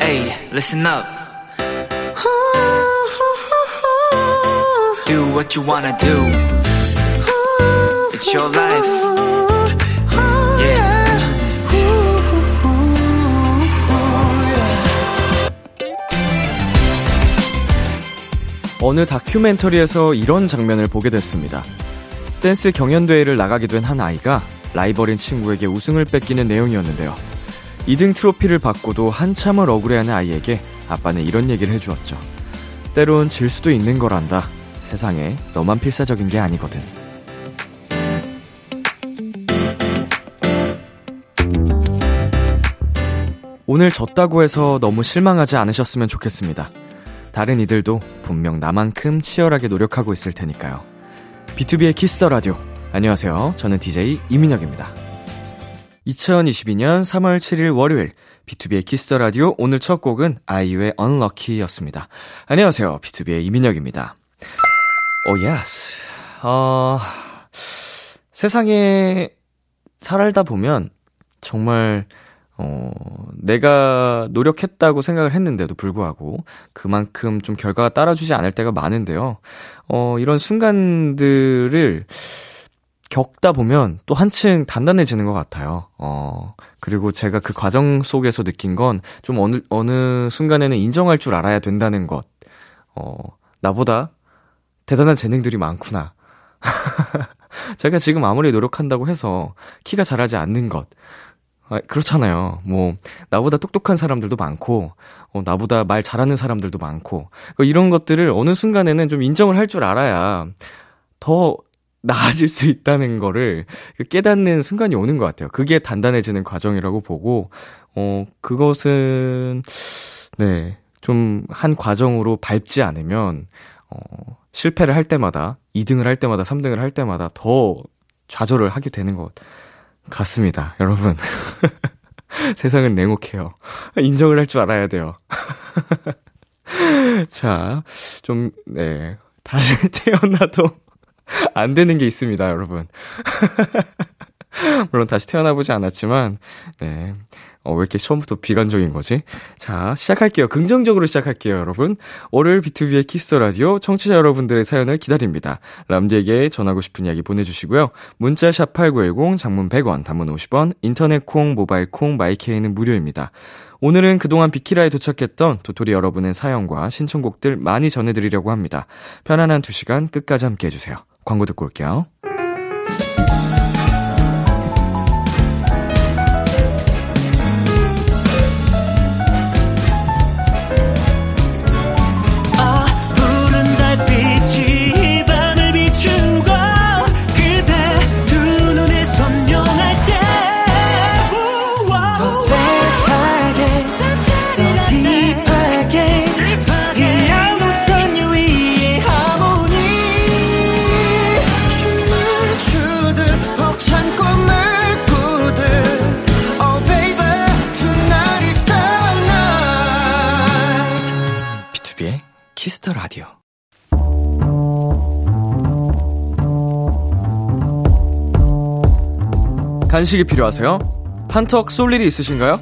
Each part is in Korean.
Hey, listen up. Do what you wanna do. It's your life. 어느 다큐멘터리에서 이런 장면을 보게 됐습니다. 댄스 경연대회를 나가게 된 한 아이가 라이벌인 친구에게 우승을 뺏기는 내용이었는데요. 2등 트로피를 받고도 한참을 억울해하는 아이에게 아빠는 이런 얘기를 해주었죠. 때론 질 수도 있는 거란다. 세상에 너만 필사적인 게 아니거든. 오늘 졌다고 해서 너무 실망하지 않으셨으면 좋겠습니다. 다른 이들도 분명 나만큼 치열하게 노력하고 있을 테니까요. B2B의 키스 더 라디오. 안녕하세요. 저는 DJ 이민혁입니다. 2022년 3월 7일 월요일 B2B의 키스 더 라디오 오늘 첫 곡은 아이유의 Unlucky였습니다. 안녕하세요. B2B의 이민혁입니다. Oh yes. 세상에 살다 보면 정말 내가 노력했다고 생각을 했는데도 불구하고 그만큼 좀 결과가 따라주지 않을 때가 많은데요. 이런 순간들을 겪다 보면 또 한층 단단해지는 것 같아요. 그리고 제가 그 과정 속에서 느낀 건 좀 어느 순간에는 인정할 줄 알아야 된다는 것. 나보다 대단한 재능들이 많구나. 제가 지금 아무리 노력한다고 해서 키가 자라지 않는 것. 그렇잖아요. 뭐 나보다 똑똑한 사람들도 많고 나보다 말 잘하는 사람들도 많고 이런 것들을 어느 순간에는 좀 인정을 할 줄 알아야 더 나아질 수 있다는 거를 깨닫는 순간이 오는 것 같아요. 그게 단단해지는 과정이라고 보고 그것은 네, 좀 한 과정으로 밟지 않으면 실패를 할 때마다 2등을 할 때마다 3등을 할 때마다 더 좌절을 하게 되는 것 같습니다. 여러분 세상은 냉혹해요. 인정을 할 줄 알아야 돼요. 자, 좀 네, 다시 태어나도 안 되는 게 있습니다, 여러분. 물론 다시 태어나보지 않았지만 네, 왜 이렇게 처음부터 비관적인 거지? 자, 시작할게요. 긍정적으로 시작할게요, 여러분. 월요일 B2B의 키스 더 라디오 청취자 여러분들의 사연을 기다립니다. 람디에게 전하고 싶은 이야기 보내주시고요. 문자 샵 8910, 장문 100원, 단문 50원, 인터넷 콩, 모바일 콩, 마이케이는 무료입니다. 오늘은 그동안 비키라에 도착했던 도토리 여러분의 사연과 신청곡들 많이 전해드리려고 합니다. 편안한 2시간 끝까지 함께해 주세요. 광고 듣고 올게요. 키스더 라디오. 간식이 필요하세요? 판턱 쏠 일이 있으신가요?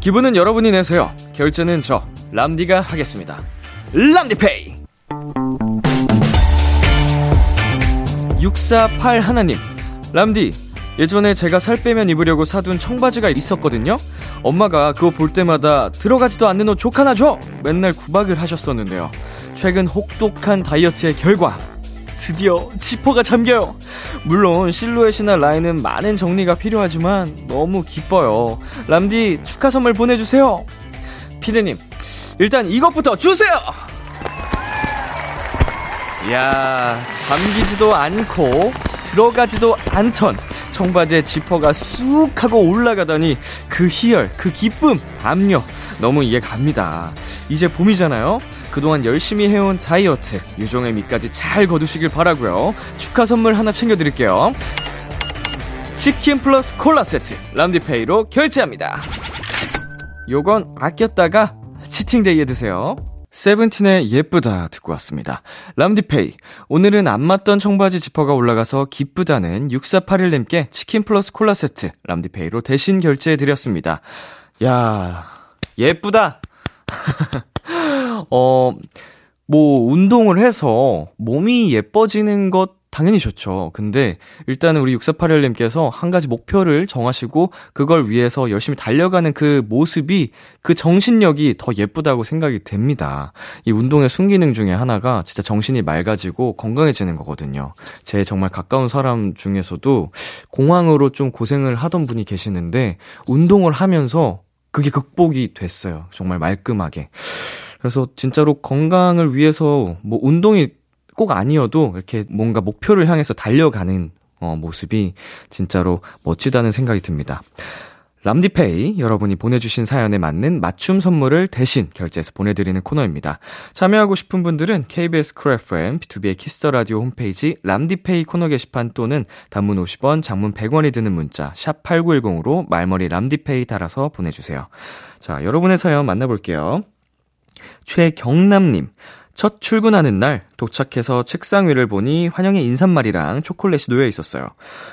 기분은 여러분이 내세요. 결제는 저 람디가 하겠습니다. 람디페이. 648 하나님. 람디, 예전에 제가 살 빼면 입으려고 사둔 청바지가 있었거든요. 엄마가 그거 볼 때마다 들어가지도 않는 옷 조카나 줘! 맨날 구박을 하셨었는데요. 최근 혹독한 다이어트의 결과 드디어 지퍼가 잠겨요. 물론 실루엣이나 라인은 많은 정리가 필요하지만 너무 기뻐요. 람디 축하 선물 보내주세요. 피디님, 일단 이것부터 주세요. 이야, 잠기지도 않고 들어가지도 않던 청바지의 지퍼가 쑥 하고 올라가더니 그 희열, 그 기쁨, 압력 너무 이해갑니다. 이제 봄이잖아요. 그동안 열심히 해온 다이어트 유종의 미까지 잘 거두시길 바라고요. 축하 선물 하나 챙겨드릴게요. 치킨 플러스 콜라 세트 람디페이로 결제합니다. 요건 아꼈다가 치팅데이에 드세요. 세븐틴의 예쁘다 듣고 왔습니다. 람디페이, 오늘은 안 맞던 청바지 지퍼가 올라가서 기쁘다는 6481님께 치킨 플러스 콜라 세트 람디페이로 대신 결제해드렸습니다. 야, 예쁘다. 뭐 운동을 해서 몸이 예뻐지는 것 당연히 좋죠. 근데 일단은 우리 6481님께서 한 가지 목표를 정하시고 그걸 위해서 열심히 달려가는 그 모습이, 그 정신력이 더 예쁘다고 생각이 됩니다. 이 운동의 순기능 중에 하나가 진짜 정신이 맑아지고 건강해지는 거거든요. 제 정말 가까운 사람 중에서도 공황으로 좀 고생을 하던 분이 계시는데 운동을 하면서 그게 극복이 됐어요. 정말 말끔하게. 그래서 진짜로 건강을 위해서 뭐 운동이 꼭 아니어도 이렇게 뭔가 목표를 향해서 달려가는 모습이 진짜로 멋지다는 생각이 듭니다. 람디페이, 여러분이 보내주신 사연에 맞는 맞춤 선물을 대신 결제해서 보내드리는 코너입니다. 참여하고 싶은 분들은 KBS Cool FM, B2B의 키스 더 라디오 홈페이지 람디페이 코너 게시판 또는 단문 50원, 장문 100원이 드는 문자 샵 8910으로 말머리 람디페이 달아서 보내주세요. 자, 여러분의 사연 만나볼게요. 최경남님, 첫 출근하는 날 도착해서 책상 위를 보니 환영의 인사말이랑 초콜릿이 놓여 있었어요.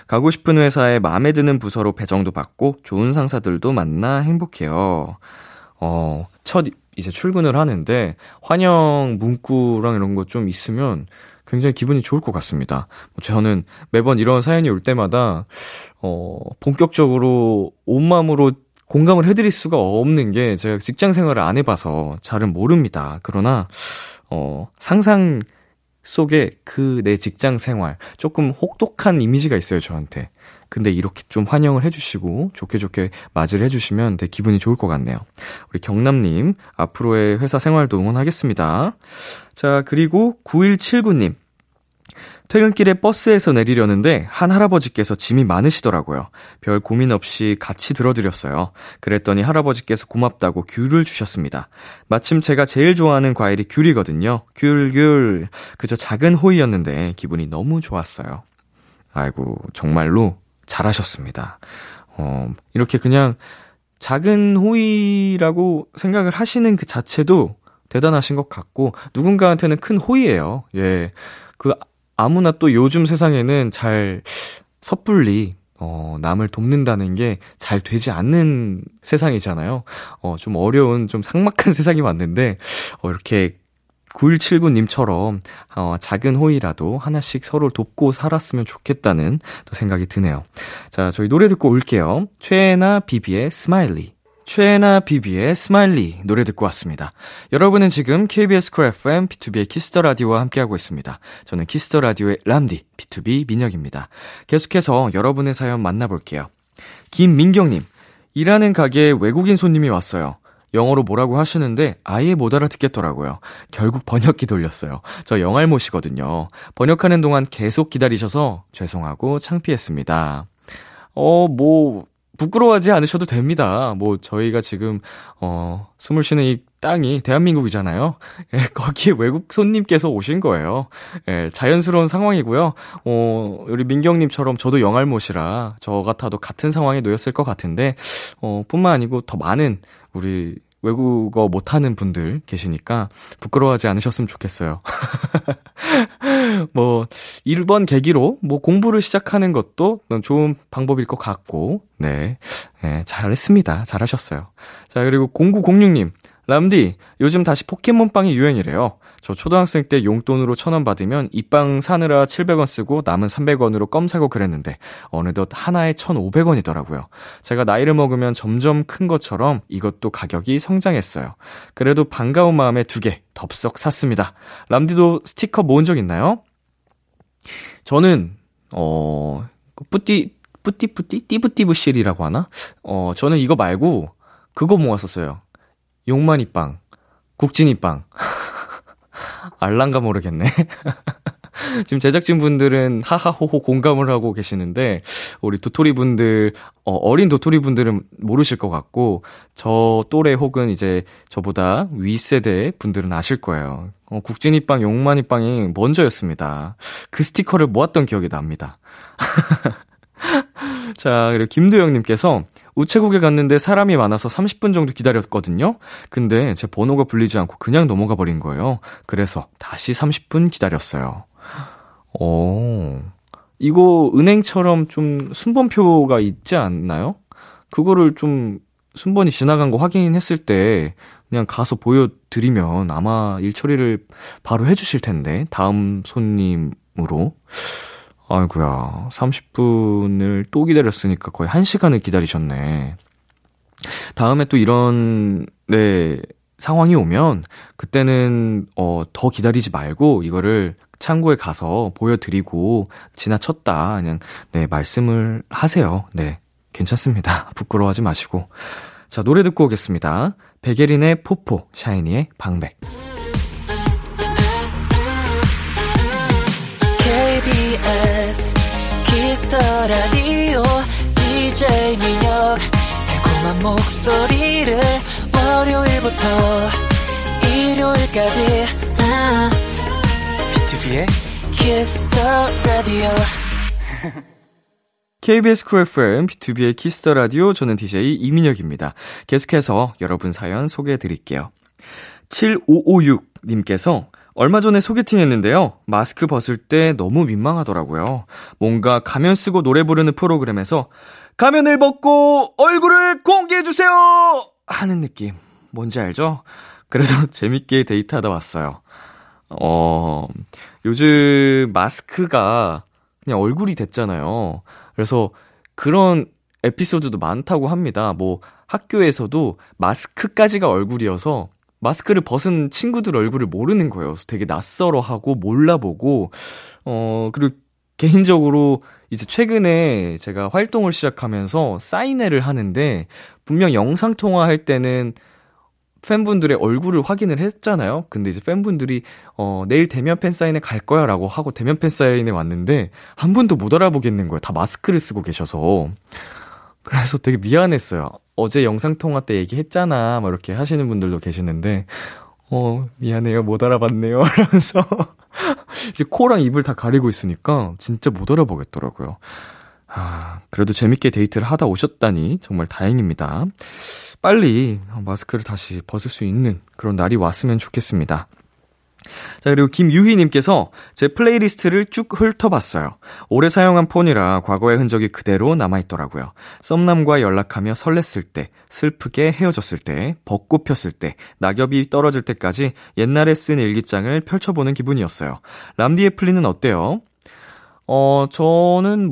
가고 싶은 회사에 마음에 드는 부서로 배정도 받고 좋은 상사들도 만나 행복해요. 첫 이제 출근을 하는데 환영 문구랑 이런 거 좀 있으면 굉장히 기분이 좋을 것 같습니다. 저는 매번 이런 사연이 올 때마다 본격적으로 온 마음으로 공감을 해드릴 수가 없는 게 제가 직장 생활을 안 해봐서 잘은 모릅니다. 그러나 상상 속에 그 내 직장 생활 조금 혹독한 이미지가 있어요, 저한테. 근데 이렇게 좀 환영을 해주시고 좋게 좋게 맞이를 해주시면 되게 기분이 좋을 것 같네요. 우리 경남님, 앞으로의 회사 생활도 응원하겠습니다. 자, 그리고 9179님, 퇴근길에 버스에서 내리려는데 한 할아버지께서 짐이 많으시더라고요. 별 고민 없이 같이 들어드렸어요. 그랬더니 할아버지께서 고맙다고 귤을 주셨습니다. 마침 제가 제일 좋아하는 과일이 귤이거든요. 귤. 그저 작은 호의였는데 기분이 너무 좋았어요. 아이고, 정말로 잘하셨습니다. 이렇게 그냥 작은 호의라고 생각을 하시는 그 자체도 대단하신 것 같고, 누군가한테는 큰 호의예요. 예, 그 아무나 또 요즘 세상에는 잘 섣불리 남을 돕는다는 게 잘 되지 않는 세상이잖아요. 좀 어려운, 좀 삭막한 세상이 맞는데 이렇게 9179님처럼 작은 호의라도 하나씩 서로를 돕고 살았으면 좋겠다는 또 생각이 드네요. 자, 저희 노래 듣고 올게요. 최애나 비비의 스마일리. 최애나 비비의 스마일리 노래 듣고 왔습니다. 여러분은 지금 KBS 쿨 FM, B2B의 키스 더 라디오와 함께하고 있습니다. 저는 키스 더 라디오의 람디, B2B 민혁입니다. 계속해서 여러분의 사연 만나볼게요. 김민경님, 일하는 가게에 외국인 손님이 왔어요. 영어로 뭐라고 하시는데 아예 못 알아듣겠더라고요. 결국 번역기 돌렸어요. 저 영알못이거든요. 번역하는 동안 계속 기다리셔서 죄송하고 창피했습니다. 부끄러워하지 않으셔도 됩니다. 뭐 저희가 지금 숨을 쉬는 이 땅이 대한민국이잖아요. 예, 거기에 외국 손님께서 오신 거예요. 예, 자연스러운 상황이고요. 우리 민경님처럼 저도 영알못이라 저 같아도 같은 상황에 놓였을 것 같은데 뿐만 아니고 더 많은 우리 외국어 못하는 분들 계시니까 부끄러워하지 않으셨으면 좋겠어요. 뭐 일본 계기로 뭐 공부를 시작하는 것도 좋은 방법일 것 같고, 네, 네, 잘했습니다. 잘하셨어요. 자, 그리고 0906님, 람디, 요즘 다시 포켓몬빵이 유행이래요. 저 초등학생 때 용돈으로 1,000원 받으면 이 빵 사느라 700원 쓰고 남은 300원으로 껌 사고 그랬는데 어느덧 하나에 1,500원이더라고요. 제가 나이를 먹으면 점점 큰 것처럼 이것도 가격이 성장했어요. 그래도 반가운 마음에 2개 덥석 샀습니다. 람디도 스티커 모은 적 있나요? 저는 띠부띠부실이라고 하나? 저는 이거 말고 그거 모았었어요. 용만이빵, 국진이빵. 알랑가 모르겠네. 지금 제작진분들은 하하호호 공감을 하고 계시는데 우리 도토리분들, 어린 도토리분들은 모르실 것 같고 저 또래 혹은 이제 저보다 윗세대 분들은 아실 거예요. 국진이빵, 용만이빵이 먼저였습니다. 그 스티커를 모았던 기억이 납니다. 자, 그리고 김도영님께서 우체국에 갔는데 사람이 많아서 30분 정도 기다렸거든요. 근데 제 번호가 불리지 않고 그냥 넘어가 버린 거예요. 그래서 다시 30분 기다렸어요. 이거 은행처럼 좀 순번표가 있지 않나요? 그거를 좀 순번이 지나간 거 확인했을 때 그냥 가서 보여드리면 아마 일 처리를 바로 해주실 텐데 다음 손님으로. 아이고야, 30분을 또 기다렸으니까 거의 1시간을 기다리셨네. 다음에 또 이런 상황이 오면 그때는 더 기다리지 말고 이거를 창구에 가서 보여드리고 지나쳤다 그냥 말씀을 하세요. 괜찮습니다. 부끄러워하지 마시고. 자, 노래 듣고 오겠습니다. 백예린의 포포, 샤이니의 방백. KBS Kiss the Radio DJ 민혁 달콤한 목소리를 월요일부터 일요일까지 B2B의 Kiss the Radio. KBS Cool FM, B2B의 Kiss the Radio. 저는 DJ 이민혁입니다. 계속해서 여러분 사연 소개해드릴게요. 7556님께서 얼마 전에 소개팅 했는데요. 마스크 벗을 때 너무 민망하더라고요. 뭔가 가면 쓰고 노래 부르는 프로그램에서 가면을 벗고 얼굴을 공개해주세요! 하는 느낌. 뭔지 알죠? 그래서 재밌게 데이트하다 왔어요. 요즘 마스크가 그냥 얼굴이 됐잖아요. 그래서 그런 에피소드도 많다고 합니다. 뭐 학교에서도 마스크까지가 얼굴이어서 마스크를 벗은 친구들 얼굴을 모르는 거예요. 그래서 되게 낯설어하고 몰라보고 그리고 개인적으로 이제 최근에 제가 활동을 시작하면서 사인회를 하는데 분명 영상통화할 때는 팬분들의 얼굴을 확인을 했잖아요. 근데 이제 팬분들이 내일 대면 팬사인회 갈 거야 라고 하고 대면 팬사인회 왔는데 한 분도 못 알아보겠는 거예요. 다 마스크를 쓰고 계셔서. 그래서 되게 미안했어요. 어제 영상통화 때 얘기했잖아 막 이렇게 하시는 분들도 계시는데 미안해요, 못 알아봤네요 하면서 이제 코랑 입을 다 가리고 있으니까 진짜 못 알아보겠더라고요. 그래도 재밌게 데이트를 하다 오셨다니 정말 다행입니다. 빨리 마스크를 다시 벗을 수 있는 그런 날이 왔으면 좋겠습니다. 자, 그리고 김유희님께서 제 플레이리스트를 쭉 훑어봤어요. 오래 사용한 폰이라 과거의 흔적이 그대로 남아있더라고요. 썸남과 연락하며 설렜을 때, 슬프게 헤어졌을 때, 벚꽃 폈을 때, 낙엽이 떨어질 때까지 옛날에 쓴 일기장을 펼쳐보는 기분이었어요. 람디의 플리는 어때요? 저는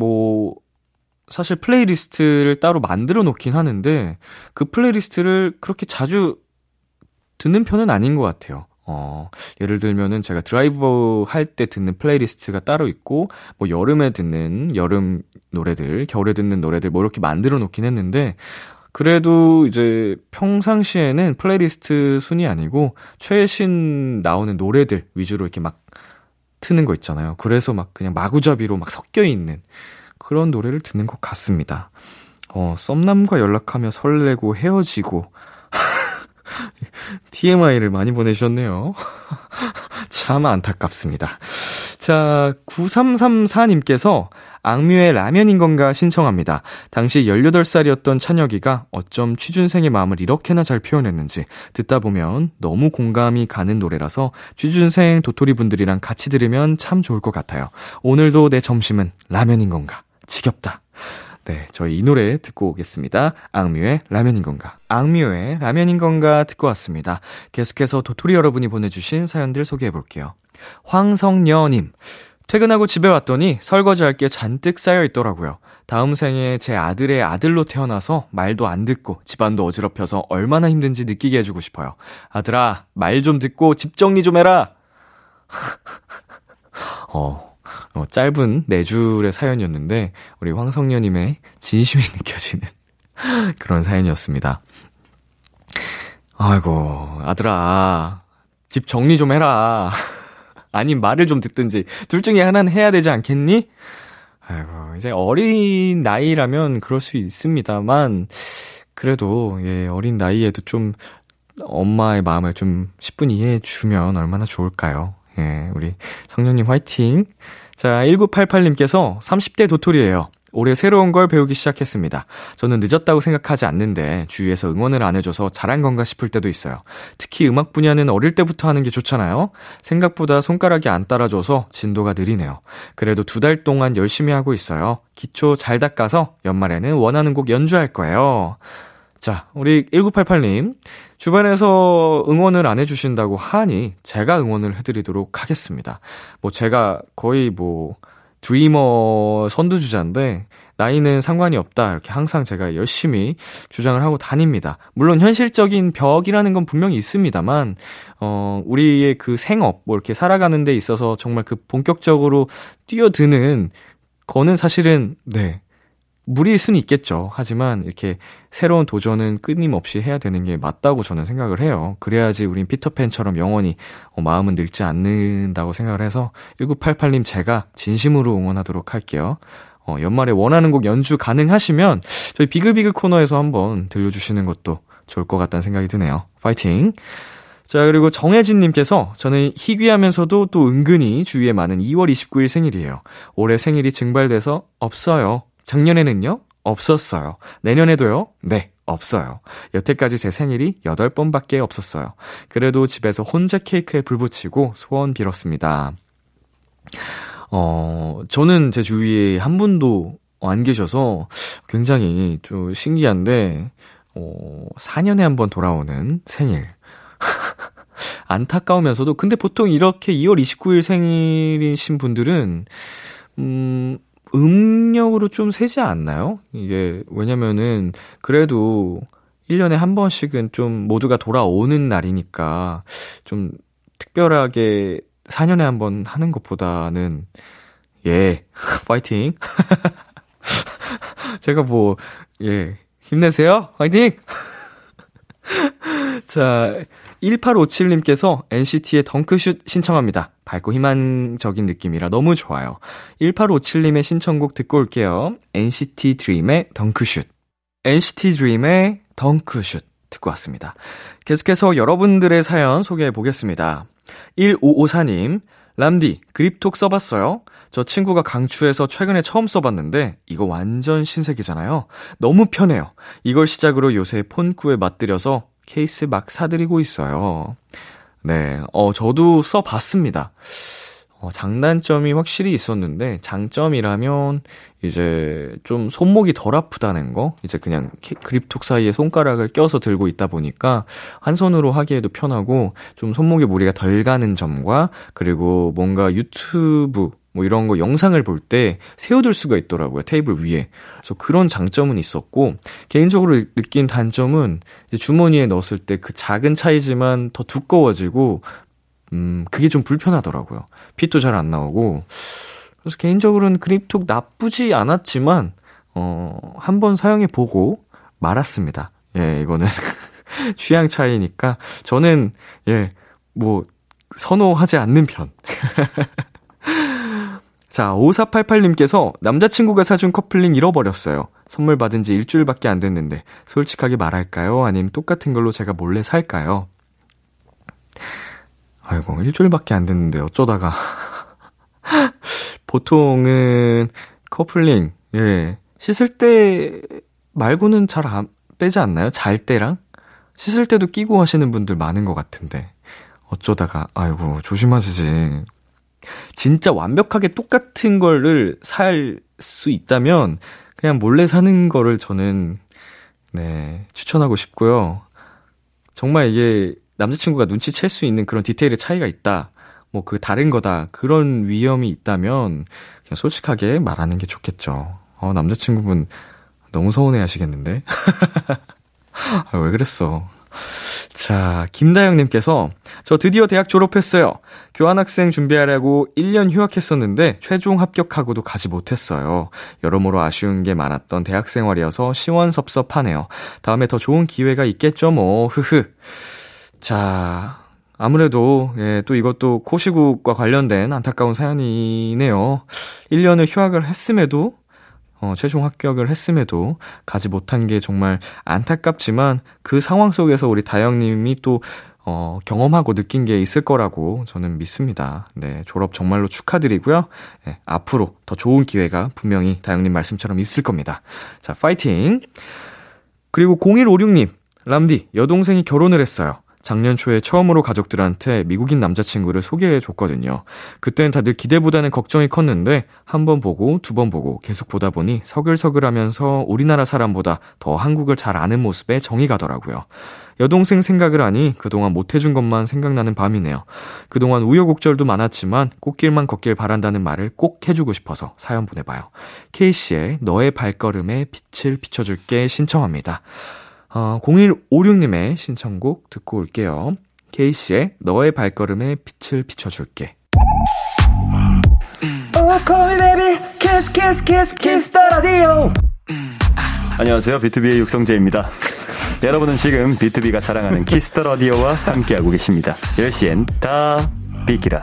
사실 플레이리스트를 따로 만들어 놓긴 하는데 그 플레이리스트를 그렇게 자주 듣는 편은 아닌 것 같아요. 예를 들면은 제가 드라이브 할 때 듣는 플레이리스트가 따로 있고 뭐 여름에 듣는 여름 노래들, 겨울에 듣는 노래들 뭐 이렇게 만들어 놓긴 했는데 그래도 이제 평상시에는 플레이리스트 순이 아니고 최신 나오는 노래들 위주로 이렇게 막 트는 거 있잖아요. 그래서 막 그냥 마구잡이로 막 섞여 있는 그런 노래를 듣는 것 같습니다. 썸남과 연락하며 설레고 헤어지고 TMI를 많이 보내주셨네요. 참 안타깝습니다. 자, 9334님께서 악뮤의 라면인 건가 신청합니다. 당시 18살이었던 찬혁이가 어쩜 취준생의 마음을 이렇게나 잘 표현했는지 듣다 보면 너무 공감이 가는 노래라서 취준생 도토리분들이랑 같이 들으면 참 좋을 것 같아요. 오늘도 내 점심은 라면인 건가? 지겹다. 저희 이 노래 듣고 오겠습니다. 악뮤의 라면인 건가? 악뮤의 라면인 건가 듣고 왔습니다. 계속해서 도토리 여러분이 보내주신 사연들 소개해볼게요. 황성녀님, 퇴근하고 집에 왔더니 설거지할 게 잔뜩 쌓여있더라고요. 다음 생에 제 아들의 아들로 태어나서 말도 안 듣고 집안도 어지럽혀서 얼마나 힘든지 느끼게 해주고 싶어요. 아들아, 말 좀 듣고 집 정리 좀 해라. 짧은 네 줄의 사연이었는데 우리 황성녀님의 진심이 느껴지는 그런 사연이었습니다. 아이고, 아들아, 집 정리 좀 해라. 아님 말을 좀 듣든지 둘 중에 하나는 해야 되지 않겠니? 아이고, 이제 어린 나이라면 그럴 수 있습니다만 그래도 어린 나이에도 좀 엄마의 마음을 좀 10분 이해해 주면 얼마나 좋을까요? 우리 성녀님 화이팅! 자, 1988님께서 30대 도토리예요. 올해 새로운 걸 배우기 시작했습니다. 저는 늦었다고 생각하지 않는데 주위에서 응원을 안 해줘서 잘한 건가 싶을 때도 있어요. 특히 음악 분야는 어릴 때부터 하는 게 좋잖아요. 생각보다 손가락이 안 따라줘서 진도가 느리네요. 그래도 2달 동안 열심히 하고 있어요. 기초 잘 닦아서 연말에는 원하는 곡 연주할 거예요. 자, 우리 1988님, 주변에서 응원을 안 해주신다고 하니 제가 응원을 해드리도록 하겠습니다. 뭐 제가 거의 뭐 드리머 선두주자인데 나이는 상관이 없다 이렇게 항상 제가 열심히 주장을 하고 다닙니다. 물론 현실적인 벽이라는 건 분명히 있습니다만 우리의 그 생업 뭐 이렇게 살아가는 데 있어서 정말 그 본격적으로 뛰어드는 거는 사실은 네. 무리일 수는 있겠죠. 하지만 이렇게 새로운 도전은 끊임없이 해야 되는 게 맞다고 저는 생각을 해요. 그래야지 우린 피터팬처럼 영원히 마음은 늙지 않는다고 생각을 해서 1988님 제가 진심으로 응원하도록 할게요. 연말에 원하는 곡 연주 가능하시면 저희 비글비글 코너에서 한번 들려주시는 것도 좋을 것 같다는 생각이 드네요. 파이팅! 자, 그리고 정혜진님께서 저는 희귀하면서도 또 은근히 주위에 많은 2월 29일 생일이에요. 올해 생일이 증발돼서 없어요. 작년에는요? 없었어요. 내년에도요? 네, 없어요. 여태까지 제 생일이 8번밖에 없었어요. 그래도 집에서 혼자 케이크에 불 붙이고 소원 빌었습니다. 저는 제 주위에 한 분도 안 계셔서 굉장히 좀 신기한데 4년에 한 번 돌아오는 생일. 안타까우면서도 근데 보통 이렇게 2월 29일 생일이신 분들은 음력으로 좀 세지 않나요? 이게 왜냐면은 그래도 1년에 한 번씩은 좀 모두가 돌아오는 날이니까 좀 특별하게 4년에 한 번 하는 것보다는 예, 파이팅! 제가 뭐, 예, 힘내세요! 파이팅! 자, 1857님께서 NCT의 덩크슛 신청합니다. 밝고 희망적인 느낌이라 너무 좋아요. 1857님의 신청곡 듣고 올게요. NCT DREAM의 덩크슛. NCT DREAM의 덩크슛 듣고 왔습니다. 계속해서 여러분들의 사연 소개해 보겠습니다. 1554님, 람디, 그립톡 써봤어요? 저 친구가 강추해서 최근에 처음 써봤는데 이거 완전 신세계잖아요. 너무 편해요. 이걸 시작으로 요새 폰꾸에 맞들여서 케이스 막 사드리고 있어요. 네, 저도 써봤습니다. 장단점이 확실히 있었는데 장점이라면 이제 좀 손목이 덜 아프다는 거, 이제 그냥 그립톡 사이에 손가락을 껴서 들고 있다 보니까 한 손으로 하기에도 편하고 좀 손목에 무리가 덜 가는 점과 그리고 뭔가 유튜브 뭐 이런 거 영상을 볼 때 세워둘 수가 있더라고요. 테이블 위에. 그래서 그런 장점은 있었고 개인적으로 느낀 단점은 이제 주머니에 넣었을 때 그 작은 차이지만 더 두꺼워지고 그게 좀 불편하더라고요. 핏도 잘 안 나오고. 그래서 개인적으로는 그립톡 나쁘지 않았지만 한번 사용해 보고 말았습니다. 예, 이거는 취향 차이니까 저는 예, 뭐 선호하지 않는 편. 자, 5488님께서 남자친구가 사준 커플링 잃어버렸어요. 선물 받은 지 일주일밖에 안 됐는데 솔직하게 말할까요? 아니면 똑같은 걸로 제가 몰래 살까요? 아이고, 일주일밖에 안 됐는데 어쩌다가. 보통은 커플링, 예, 씻을 때 말고는 잘 안 빼지 않나요? 잘 때랑? 씻을 때도 끼고 하시는 분들 많은 것 같은데 어쩌다가, 아이고, 조심하시지. 진짜 완벽하게 똑같은 거를 살 수 있다면 그냥 몰래 사는 거를 저는 네, 추천하고 싶고요. 정말 이게 남자친구가 눈치챌 수 있는 그런 디테일의 차이가 있다, 뭐 그 다른 거다, 그런 위험이 있다면 그냥 솔직하게 말하는 게 좋겠죠. 남자친구분 너무 서운해하시겠는데. 아, 왜 그랬어. 자, 김다영님께서 저 드디어 대학 졸업했어요. 교환학생 준비하려고 1년 휴학했었는데 최종 합격하고도 가지 못했어요. 여러모로 아쉬운 게 많았던 대학생활이어서 시원섭섭하네요. 다음에 더 좋은 기회가 있겠죠 뭐. 흐흐. 자, 아무래도 예, 또 이것도 코시국과 관련된 안타까운 사연이네요. 1년을 휴학을 했음에도 최종 합격을 했음에도 가지 못한 게 정말 안타깝지만 그 상황 속에서 우리 다영님이 또 경험하고 느낀 게 있을 거라고 저는 믿습니다. 네, 졸업 정말로 축하드리고요. 네, 앞으로 더 좋은 기회가 분명히 다영님 말씀처럼 있을 겁니다. 자, 파이팅! 그리고 0156님, 람디, 여동생이 결혼을 했어요. 작년 초에 처음으로 가족들한테 미국인 남자친구를 소개해줬거든요. 그때는 다들 기대보다는 걱정이 컸는데 한 번 보고 두 번 보고 계속 보다 보니 서글서글하면서 우리나라 사람보다 더 한국을 잘 아는 모습에 정이 가더라고요. 여동생 생각을 하니 그동안 못해준 것만 생각나는 밤이네요. 그동안 우여곡절도 많았지만 꽃길만 걷길 바란다는 말을 꼭 해주고 싶어서 사연 보내봐요. K씨의 너의 발걸음에 빛을 비춰줄게 신청합니다. 0156님의 신청곡 듣고 올게요. K씨의 너의 발걸음에 빛을 비춰줄게. 안녕하세요, B2B의 육성재입니다. 여러분은 지금 B2B가 사랑하는 키스 더 라디오와 함께하고 계십니다. 10시엔 다 비키라.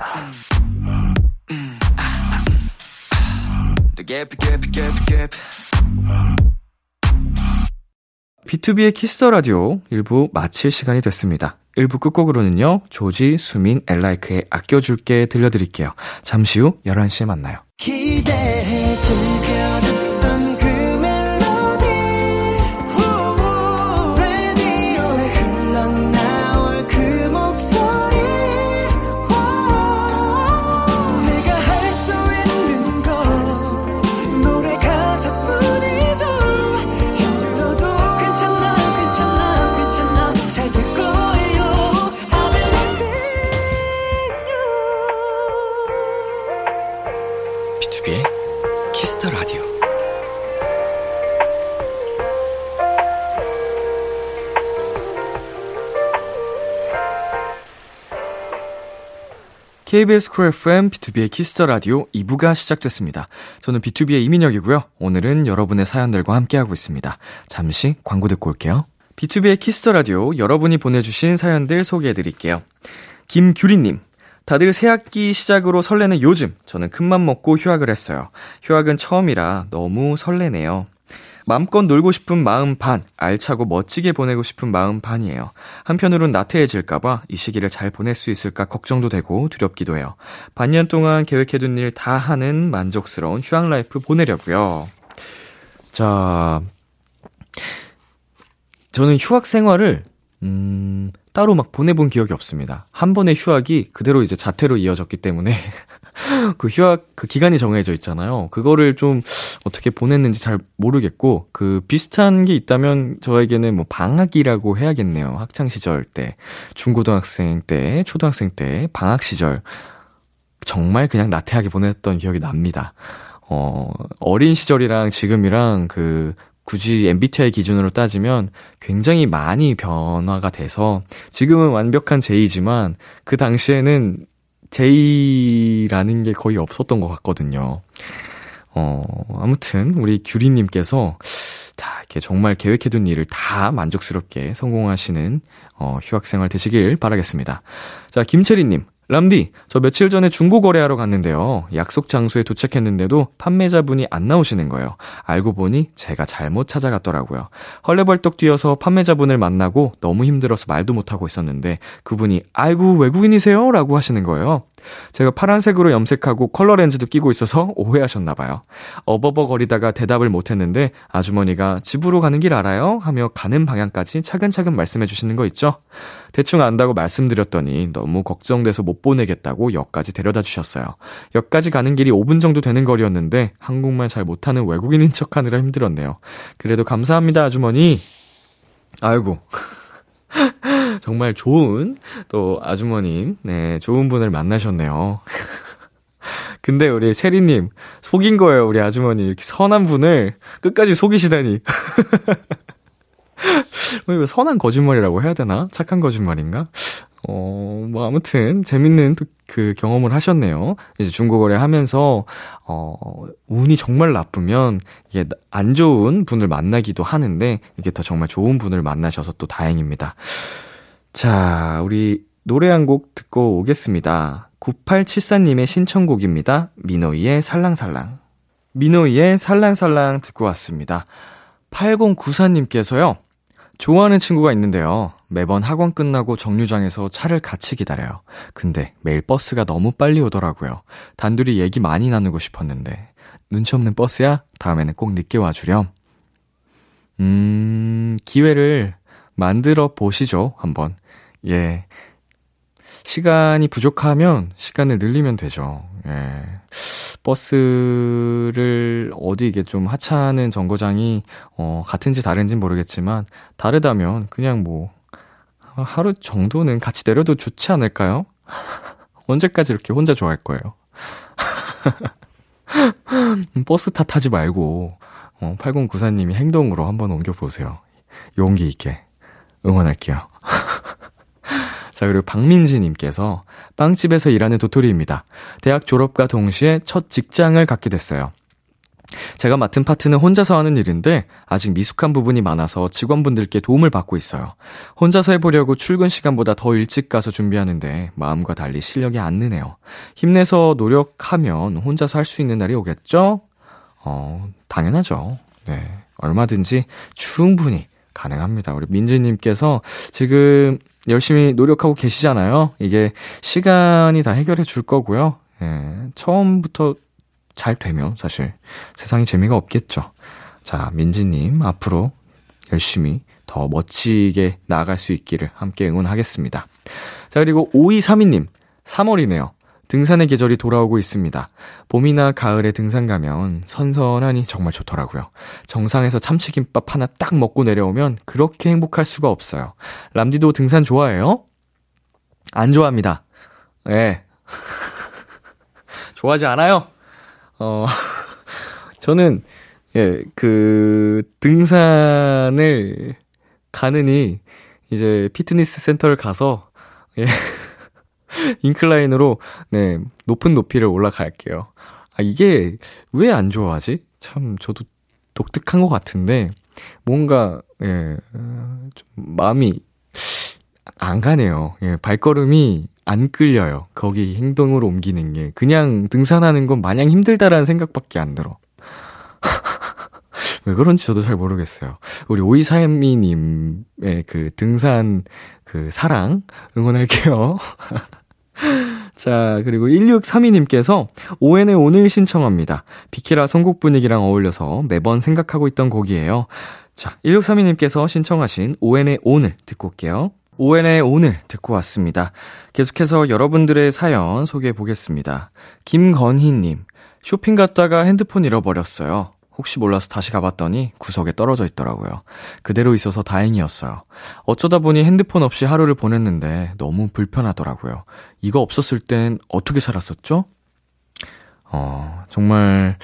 B2B의 키스 더 라디오 1부 마칠 시간이 됐습니다. 1부 끝곡으로는요, 조지, 수민, 엘라이크의 아껴줄게 들려드릴게요. 잠시 후 11시에 만나요. 기대해줄게. KBS Cool FM B2B의 키스 더 라디오 2부가 시작됐습니다. 저는 B2B의 이민혁이고요. 오늘은 여러분의 사연들과 함께하고 있습니다. 잠시 광고 듣고 올게요. B2B의 키스 더 라디오, 여러분이 보내주신 사연들 소개해드릴게요. 김규리님, 다들 새학기 시작으로 설레는 요즘, 저는 큰맘 먹고 휴학을 했어요. 휴학은 처음이라 너무 설레네요. 마음껏 놀고 싶은 마음 반, 알차고 멋지게 보내고 싶은 마음 반이에요. 한편으론 나태해질까봐 이 시기를 잘 보낼 수 있을까 걱정도 되고 두렵기도 해요. 반년 동안 계획해둔 일 다 하는 만족스러운 휴학 라이프 보내려고요. 자, 저는 휴학 생활을 따로 막 보내본 기억이 없습니다. 한 번의 휴학이 그대로 이제 자퇴로 이어졌기 때문에 그 휴학 그 기간이 정해져 있잖아요. 그거를 좀 어떻게 보냈는지 잘 모르겠고, 그 비슷한 게 있다면 저에게는 뭐 방학이라고 해야겠네요. 학창 시절 때, 중고등학생 때, 초등학생 때 방학 시절 정말 그냥 나태하게 보냈던 기억이 납니다. 어린 시절이랑 지금이랑 그 굳이 MBTI 기준으로 따지면 굉장히 많이 변화가 돼서 지금은 완벽한 J이지만 그 당시에는 J라는 게 거의 없었던 것 같거든요. 아무튼 우리 규리님께서 자, 이렇게 정말 계획해둔 일을 다 만족스럽게 성공하시는 휴학생활 되시길 바라겠습니다. 자, 김채리님, 람디, 저 며칠 전에 중고 거래하러 갔는데요. 약속 장소에 도착했는데도 판매자분이 안 나오시는 거예요. 알고 보니 제가 잘못 찾아갔더라고요. 헐레벌떡 뛰어서 판매자분을 만나고 너무 힘들어서 말도 못하고 있었는데 그분이 아이고 외국인이세요? 라고 하시는 거예요. 제가 파란색으로 염색하고 컬러 렌즈도 끼고 있어서 오해하셨나 봐요. 어버버거리다가 대답을 못했는데 아주머니가 집으로 가는 길 알아요? 하며 가는 방향까지 차근차근 말씀해 주시는 거 있죠? 대충 안다고 말씀드렸더니 너무 걱정돼서 못 보내겠다고 역까지 데려다 주셨어요. 역까지 가는 길이 5분 정도 되는 거리였는데 한국말 잘 못하는 외국인인 척하느라 힘들었네요. 그래도 감사합니다, 아주머니. 아이고, 정말 좋은 또 아주머님, 네, 좋은 분을 만나셨네요. 근데 우리 체리님 속인 거예요. 우리 아주머니 이렇게 선한 분을 끝까지 속이시다니. 이거 선한 거짓말이라고 해야 되나? 착한 거짓말인가? 뭐 아무튼 재밌는 그 경험을 하셨네요. 이제 중고거래 하면서 운이 정말 나쁘면 이게 안 좋은 분을 만나기도 하는데 이게 더 정말 좋은 분을 만나셔서 또 다행입니다. 자, 우리 노래 한 곡 듣고 오겠습니다. 9874님의 신청곡입니다. 민호이의 살랑살랑. 민호이의 살랑살랑 듣고 왔습니다. 8094님께서요, 좋아하는 친구가 있는데요, 매번 학원 끝나고 정류장에서 차를 같이 기다려요. 근데 매일 버스가 너무 빨리 오더라고요. 단둘이 얘기 많이 나누고 싶었는데 눈치 없는 버스야? 다음에는 꼭 늦게 와주렴. 기회를 만들어 보시죠, 한번. 예. 시간이 부족하면 시간을 늘리면 되죠. 예. 버스를 어디 이게 좀 하찮은 정거장이 같은지 다른지는 모르겠지만 다르다면 그냥 뭐 하루 정도는 같이 내려도 좋지 않을까요? 언제까지 이렇게 혼자 좋아할 거예요? 버스 탓하지 말고 8094님이 행동으로 한번 옮겨보세요. 용기 있게 응원할게요. 자, 그리고 박민지님께서 빵집에서 일하는 도토리입니다. 대학 졸업과 동시에 첫 직장을 갖게 됐어요. 제가 맡은 파트는 혼자서 하는 일인데 아직 미숙한 부분이 많아서 직원분들께 도움을 받고 있어요. 혼자서 해보려고 출근 시간보다 더 일찍 가서 준비하는데 마음과 달리 실력이 안 느네요. 힘내서 노력하면 혼자서 할 수 있는 날이 오겠죠? 당연하죠. 네, 얼마든지 충분히 가능합니다. 우리 민지님께서 지금 열심히 노력하고 계시잖아요. 이게 시간이 다 해결해 줄 거고요. 예, 처음부터 잘 되면 사실 세상에 재미가 없겠죠. 자, 민지님 앞으로 열심히 더 멋지게 나아갈 수 있기를 함께 응원하겠습니다. 자, 그리고 5232님 3월이네요. 등산의 계절이 돌아오고 있습니다. 봄이나 가을에 등산 가면 선선하니 정말 좋더라고요. 정상에서 참치김밥 하나 딱 먹고 내려오면 그렇게 행복할 수가 없어요. 람디도 등산 좋아해요? 안 좋아합니다. 예. 네. 좋아하지 않아요. 저는 예, 그 등산을 가느니 이제 피트니스 센터를 가서 예. 인클라인으로, 네, 높은 높이를 올라갈게요. 아, 이게 왜 안 좋아하지? 참, 저도 독특한 것 같은데, 뭔가, 예, 좀 마음이 안 가네요. 예, 발걸음이 안 끌려요. 거기 행동으로 옮기는 게. 그냥 등산하는 건 마냥 힘들다라는 생각밖에 안 들어. 왜 그런지 저도 잘 모르겠어요. 우리 5232님의 그 등산, 그 사랑, 응원할게요. 자, 그리고 1632님께서 ON의 오늘 신청합니다. 비키라 선곡 분위기랑 어울려서 매번 생각하고 있던 곡이에요. 자, 1632님께서 신청하신 ON의 오늘 듣고 올게요. ON의 오늘 듣고 왔습니다. 계속해서 여러분들의 사연 소개해 보겠습니다. 김건희님, 쇼핑 갔다가 핸드폰 잃어버렸어요. 혹시 몰라서 다시 가봤더니 구석에 떨어져 있더라고요. 그대로 있어서 다행이었어요. 어쩌다 보니 핸드폰 없이 하루를 보냈는데 너무 불편하더라고요. 이거 없었을 땐 어떻게 살았었죠? 정말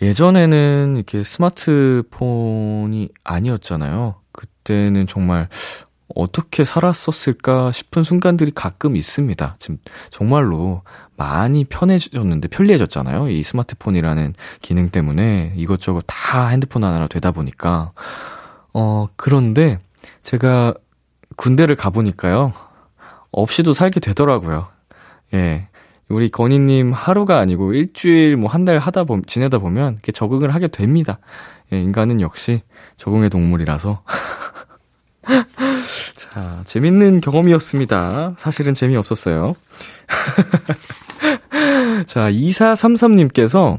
예전에는 이렇게 스마트폰이 아니었잖아요. 그때는 정말 어떻게 살았었을까 싶은 순간들이 가끔 있습니다. 지금 정말로 많이 편리해졌잖아요. 이 스마트폰이라는 기능 때문에 이것저것 다 핸드폰 하나로 되다 보니까. 그런데 제가 군대를 가보니까요. 없이도 살게 되더라고요. 예. 우리 건희님 하루가 아니고 일주일, 뭐 한 달 지내다 보면 이렇게 적응을 하게 됩니다. 예, 인간은 역시 적응의 동물이라서. 자, 재밌는 경험이었습니다. 사실은 재미없었어요. 자, 2433님께서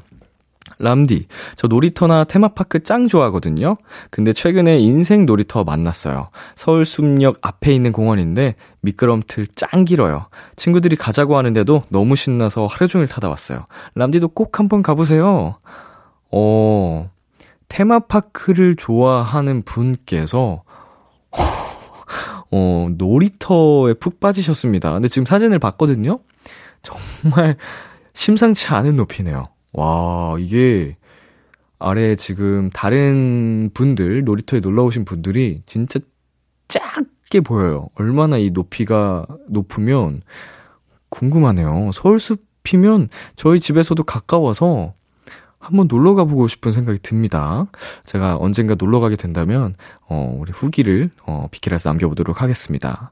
람디, 저 놀이터나 테마파크 짱 좋아하거든요. 근데 최근에 인생 놀이터 만났어요. 서울숲역 앞에 있는 공원인데 미끄럼틀 짱 길어요. 친구들이 가자고 하는데도 너무 신나서 하루 종일 타다 왔어요. 람디도 꼭 한번 가보세요. 테마파크를 좋아하는 분께서 놀이터에 푹 빠지셨습니다. 근데 지금 사진을 봤거든요. 정말 심상치 않은 높이네요. 와, 이게 아래에 지금 다른 분들, 놀이터에 놀러 오신 분들이 진짜 작게 보여요. 얼마나 이 높이가 높으면 궁금하네요. 서울숲이면 저희 집에서도 가까워서 한번 놀러 가보고 싶은 생각이 듭니다. 제가 언젠가 놀러 가게 된다면, 우리 후기를, 비키라에서 남겨보도록 하겠습니다.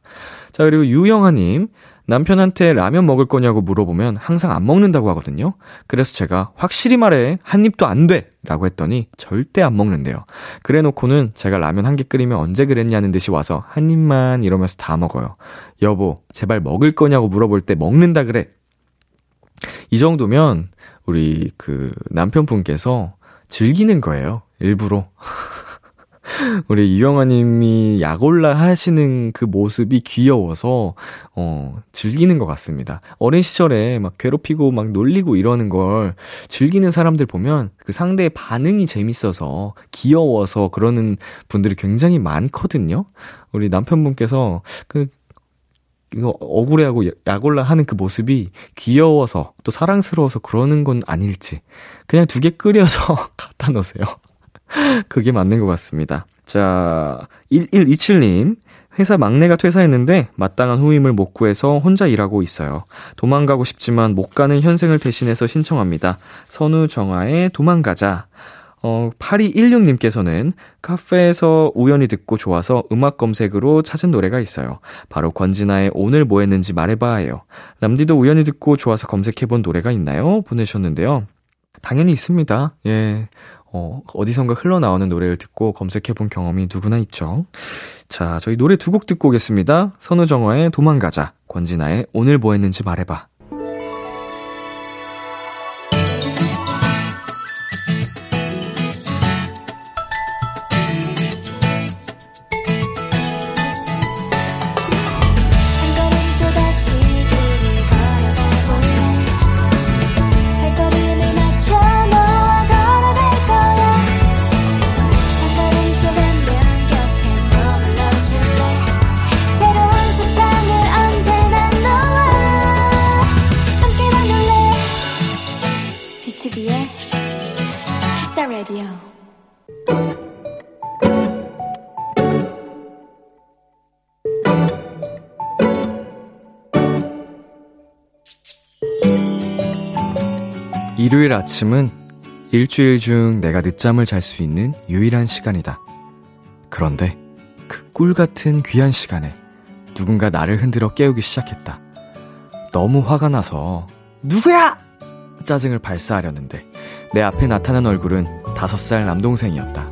자, 그리고 유영아님, 남편한테 라면 먹을 거냐고 물어보면 항상 안 먹는다고 하거든요. 그래서 제가 확실히 말해 한 입도 안 돼! 라고 했더니 절대 안 먹는데요. 그래 놓고는 제가 라면 한 개 끓이면 언제 그랬냐는 듯이 와서 한 입만 이러면서 다 먹어요. 여보, 제발 먹을 거냐고 물어볼 때 먹는다 그래. 이 정도면 우리 그 남편분께서 즐기는 거예요. 일부러. 우리 유영아님이 약올라 하시는 그 모습이 귀여워서 즐기는 것 같습니다. 어린 시절에 막 괴롭히고 막 놀리고 이러는 걸 즐기는 사람들 보면 그 상대의 반응이 재밌어서 귀여워서 그러는 분들이 굉장히 많거든요. 우리 남편분께서 이거 억울해하고 약올라 하는 그 모습이 귀여워서 또 사랑스러워서 그러는 건 아닐지 그냥 두 개 끓여서 갖다 놓으세요. 그게 맞는 것 같습니다. 자, 1127님. 회사 막내가 퇴사했는데 마땅한 후임을 못 구해서 혼자 일하고 있어요. 도망가고 싶지만 못 가는 현생을 대신해서 신청합니다. 선우정아의 도망가자. 8216님께서는 카페에서 우연히 듣고 좋아서 음악 검색으로 찾은 노래가 있어요. 바로 권진아의 오늘 뭐 했는지 말해봐 해요. 람디도 우연히 듣고 좋아서 검색해본 노래가 있나요? 보내셨는데요. 당연히 있습니다. 예. 어디선가 흘러나오는 노래를 듣고 검색해본 경험이 누구나 있죠. 자, 저희 노래 두 곡 듣고 오겠습니다. 선우정화의 도망가자, 권진아의 오늘 뭐 했는지 말해봐. 일요일 아침은 일주일 중 내가 늦잠을 잘 수 있는 유일한 시간이다. 그런데 그 꿀같은 귀한 시간에 누군가 나를 흔들어 깨우기 시작했다. 너무 화가 나서 누구야! 짜증을 발사하려는데 내 앞에 나타난 얼굴은 5살 남동생이었다.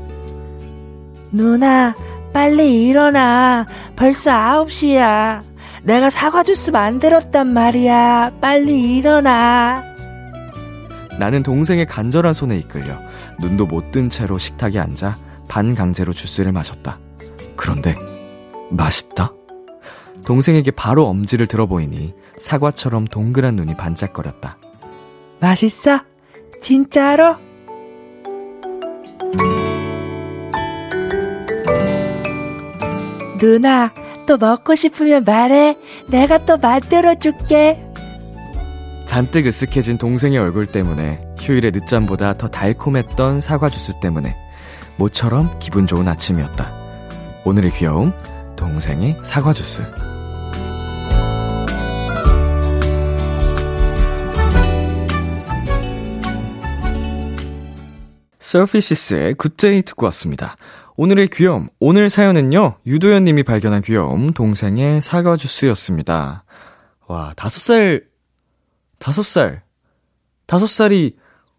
누나, 빨리 일어나. 벌써 9시야. 내가 사과 주스 만들었단 말이야. 빨리 일어나. 나는 동생의 간절한 손에 이끌려 눈도 못 뜬 채로 식탁에 앉아 반강제로 주스를 마셨다. 그런데 맛있다? 동생에게 바로 엄지를 들어보이니 사과처럼 동그란 눈이 반짝거렸다. 맛있어? 진짜로? 누나, 또 먹고 싶으면 말해. 내가 또 만들어줄게. 잔뜩 으쓱해진 동생의 얼굴 때문에, 휴일의 늦잠보다 더 달콤했던 사과 주스 때문에 모처럼 기분 좋은 아침이었다. 오늘의 귀여움, 동생의 사과 주스. 서피시스의 굿데이 듣고 왔습니다. 오늘의 귀여움, 오늘 사연은요, 유도현님이 발견한 귀여움, 동생의 사과 주스였습니다. 와, 5살이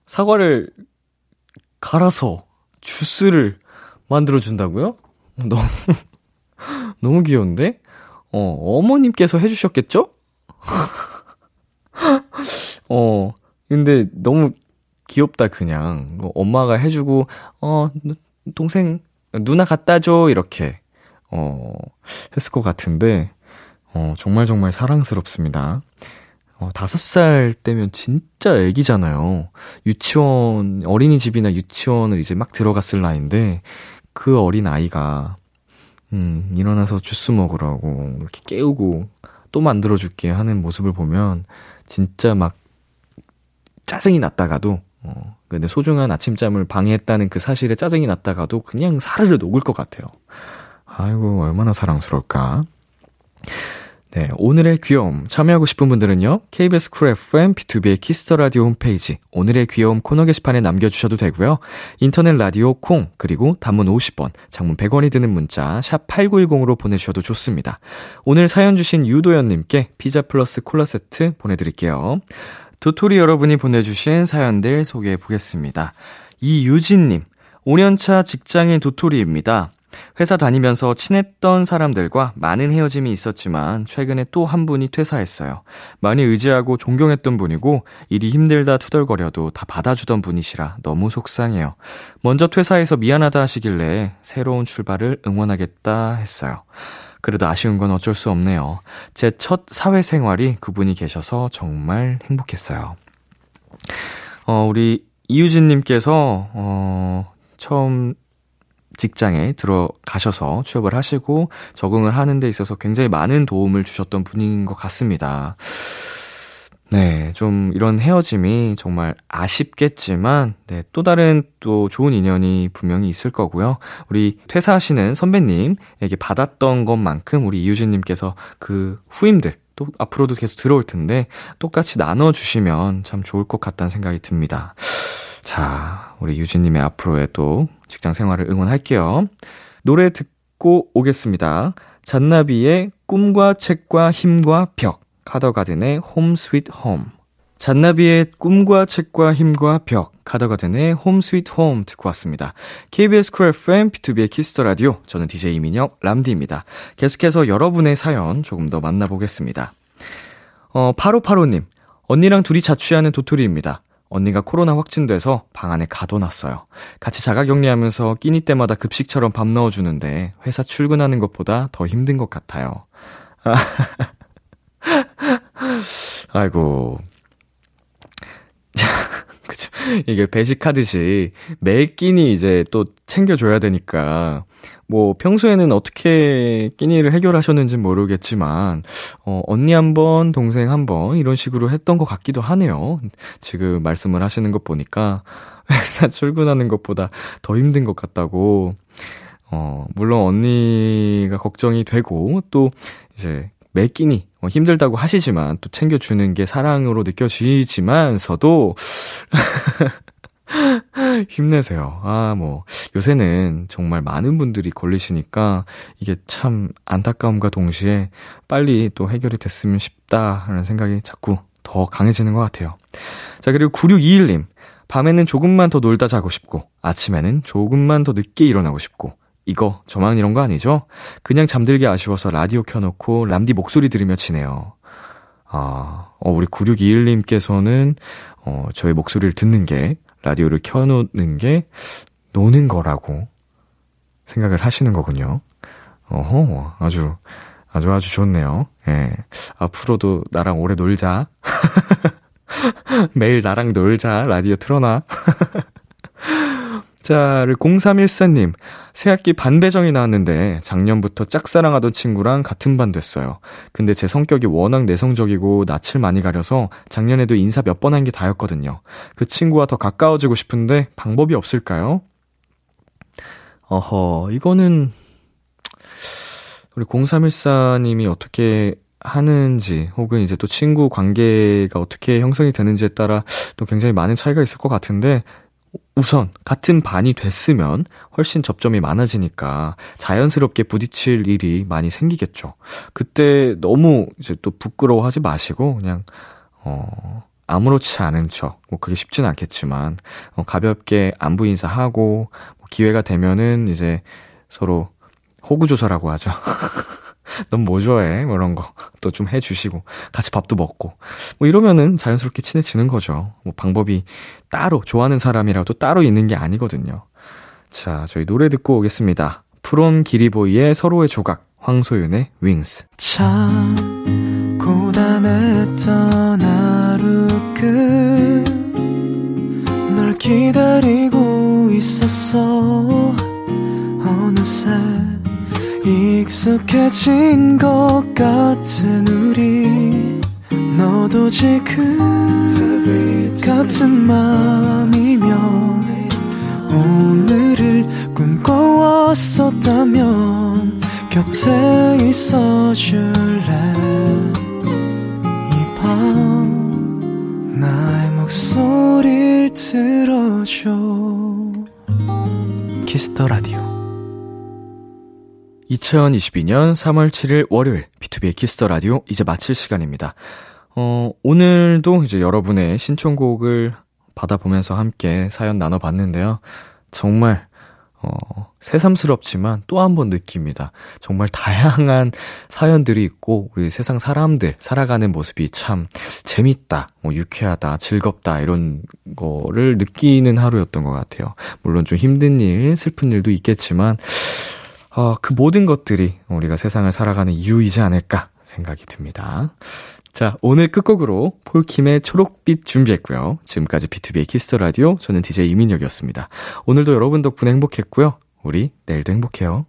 사과를 갈아서 주스를 만들어준다고요? 너무 귀여운데? 어머님께서 해주셨겠죠? 근데 너무 귀엽다, 그냥. 엄마가 해주고, 동생, 누나 갖다 줘, 이렇게, 했을 것 같은데, 정말 사랑스럽습니다. 5살 때면 진짜 애기잖아요. 어린이집이나 유치원을 이제 막 들어갔을 나이인데, 그 어린 아이가, 일어나서 주스 먹으라고, 이렇게 깨우고, 또 만들어줄게 하는 모습을 보면, 진짜 막, 짜증이 났다가도, 근데 소중한 아침잠을 방해했다는 그 사실에 짜증이 났다가도, 그냥 사르르 녹을 것 같아요. 아이고, 얼마나 사랑스러울까. 네, 오늘의 귀여움 참여하고 싶은 분들은요. KBS 쿨 FM, B2B의 키스 더 라디오 홈페이지 오늘의 귀여움 코너 게시판에 남겨주셔도 되고요. 인터넷 라디오 콩, 그리고 단문 50원, 장문 100원이 드는 문자 샵 8910으로 보내주셔도 좋습니다. 오늘 사연 주신 유도연님께 피자 플러스 콜라 세트 보내드릴게요. 도토리 여러분이 보내주신 사연들 소개해보겠습니다. 이유진님, 5년차 직장인 도토리입니다. 회사 다니면서 친했던 사람들과 많은 헤어짐이 있었지만 최근에 또 한 분이 퇴사했어요. 많이 의지하고 존경했던 분이고 일이 힘들다 투덜거려도 다 받아주던 분이시라 너무 속상해요. 먼저 퇴사해서 미안하다 하시길래 새로운 출발을 응원하겠다 했어요. 그래도 아쉬운 건 어쩔 수 없네요. 제 첫 사회생활이 그분이 계셔서 정말 행복했어요. 우리 이유진님께서 처음 직장에 들어가셔서 취업을 하시고 적응을 하는 데 있어서 굉장히 많은 도움을 주셨던 분인 것 같습니다. 네, 좀 이런 헤어짐이 정말 아쉽겠지만 네, 또 다른 또 좋은 인연이 분명히 있을 거고요. 우리 퇴사하시는 선배님에게 받았던 것만큼 우리 이유진님께서 그 후임들 또 앞으로도 계속 들어올 텐데 똑같이 나눠주시면 참 좋을 것 같다는 생각이 듭니다. 자, 우리 유진님의 앞으로의 또 직장 생활을 응원할게요. 노래 듣고 오겠습니다. 잔나비의 꿈과 책과 힘과 벽, 카더가든의 홈 스윗 홈. 잔나비의 꿈과 책과 힘과 벽, 카더가든의 홈 스윗 홈 듣고 왔습니다. KBS 쿨 FM, B2B의 키스 더 라디오, 저는 DJ 이민혁, 람디입니다. 계속해서 여러분의 사연 조금 더 만나보겠습니다. 8585님, 언니랑 둘이 자취하는 도토리입니다. 언니가 코로나 확진돼서 방 안에 가둬놨어요. 같이 자가격리하면서 끼니 때마다 급식처럼 밥 넣어주는데 회사 출근하는 것보다 더 힘든 것 같아요. 아이고. 그죠. 이게 배식하듯이 매 끼니 이제 또 챙겨줘야 되니까 뭐 평소에는 어떻게 끼니를 해결하셨는지 모르겠지만 언니 한 번, 동생 한 번 이런 식으로 했던 것 같기도 하네요. 지금 말씀을 하시는 것 보니까 회사 출근하는 것보다 더 힘든 것 같다고. 물론 언니가 걱정이 되고 또 이제 매 끼니 힘들다고 하시지만 또 챙겨주는 게 사랑으로 느껴지지만서도 힘내세요. 아, 뭐 요새는 정말 많은 분들이 걸리시니까 이게 참 안타까움과 동시에 빨리 또 해결이 됐으면 싶다라는 생각이 자꾸 더 강해지는 것 같아요. 자, 그리고 9621님, 밤에는 조금만 더 놀다 자고 싶고 아침에는 조금만 더 늦게 일어나고 싶고 이거 저만 이런 거 아니죠? 그냥 잠들기 아쉬워서 라디오 켜놓고 람디 목소리 들으며 지내요. 아, 우리 9621님께서는 저의 목소리를 듣는 게 라디오를 켜놓는 게 노는 거라고 생각을 하시는 거군요. 어허, 아주 좋네요. 예, 앞으로도 나랑 오래 놀자. 매일 나랑 놀자. 라디오 틀어놔. 자, 0314님, 새학기 반배정이 나왔는데 작년부터 짝사랑하던 친구랑 같은 반 됐어요. 근데 제 성격이 워낙 내성적이고 낯을 많이 가려서 작년에도 인사 몇 번 한 게 다였거든요. 그 친구와 더 가까워지고 싶은데 방법이 없을까요? 어허, 이거는 우리 0314님이 어떻게 하는지 혹은 이제 또 친구 관계가 어떻게 형성이 되는지에 따라 또 굉장히 많은 차이가 있을 것 같은데 우선 같은 반이 됐으면 훨씬 접점이 많아지니까 자연스럽게 부딪힐 일이 많이 생기겠죠. 그때 너무 이제 또 부끄러워하지 마시고 그냥 아무렇지 않은 척, 뭐 그게 쉽진 않겠지만 가볍게 안부 인사하고 기회가 되면은 이제 서로 호구조사라고 하죠. 넌 뭐 좋아해? 뭐 이런 거 또 좀 해주시고 같이 밥도 먹고 뭐 이러면은 자연스럽게 친해지는 거죠. 뭐 방법이 따로 좋아하는 사람이라도 따로 있는 게 아니거든요. 자, 저희 노래 듣고 오겠습니다. 프롬 기리보이의 서로의 조각, 황소윤의 윙스. 참 고단했던 하루 끝 널 기다리고 있었어. 어느새 익숙해진 것 같은 우리, 너도 지금 같은 맘이면 오늘을 꿈꿔왔었다면 곁에 있어줄래 이 밤 나의 목소리를 들어줘. 키스 더 라디오 2022년 3월 7일 월요일 B2B의 키스 더 라디오 이제 마칠 시간입니다. 오늘도 이제 여러분의 신청곡을 받아보면서 함께 사연 나눠봤는데요. 정말 새삼스럽지만 또 한 번 느낍니다. 정말 다양한 사연들이 있고 우리 세상 사람들 살아가는 모습이 참 재밌다, 유쾌하다, 즐겁다 이런 거를 느끼는 하루였던 것 같아요. 물론 좀 힘든 일, 슬픈 일도 있겠지만 그 모든 것들이 우리가 세상을 살아가는 이유이지 않을까 생각이 듭니다. 자, 오늘 끝곡으로 폴킴의 초록빛 준비했고요. 지금까지 B2B의 키스 더 라디오, 저는 DJ 이민혁이었습니다. 오늘도 여러분 덕분에 행복했고요. 우리 내일도 행복해요.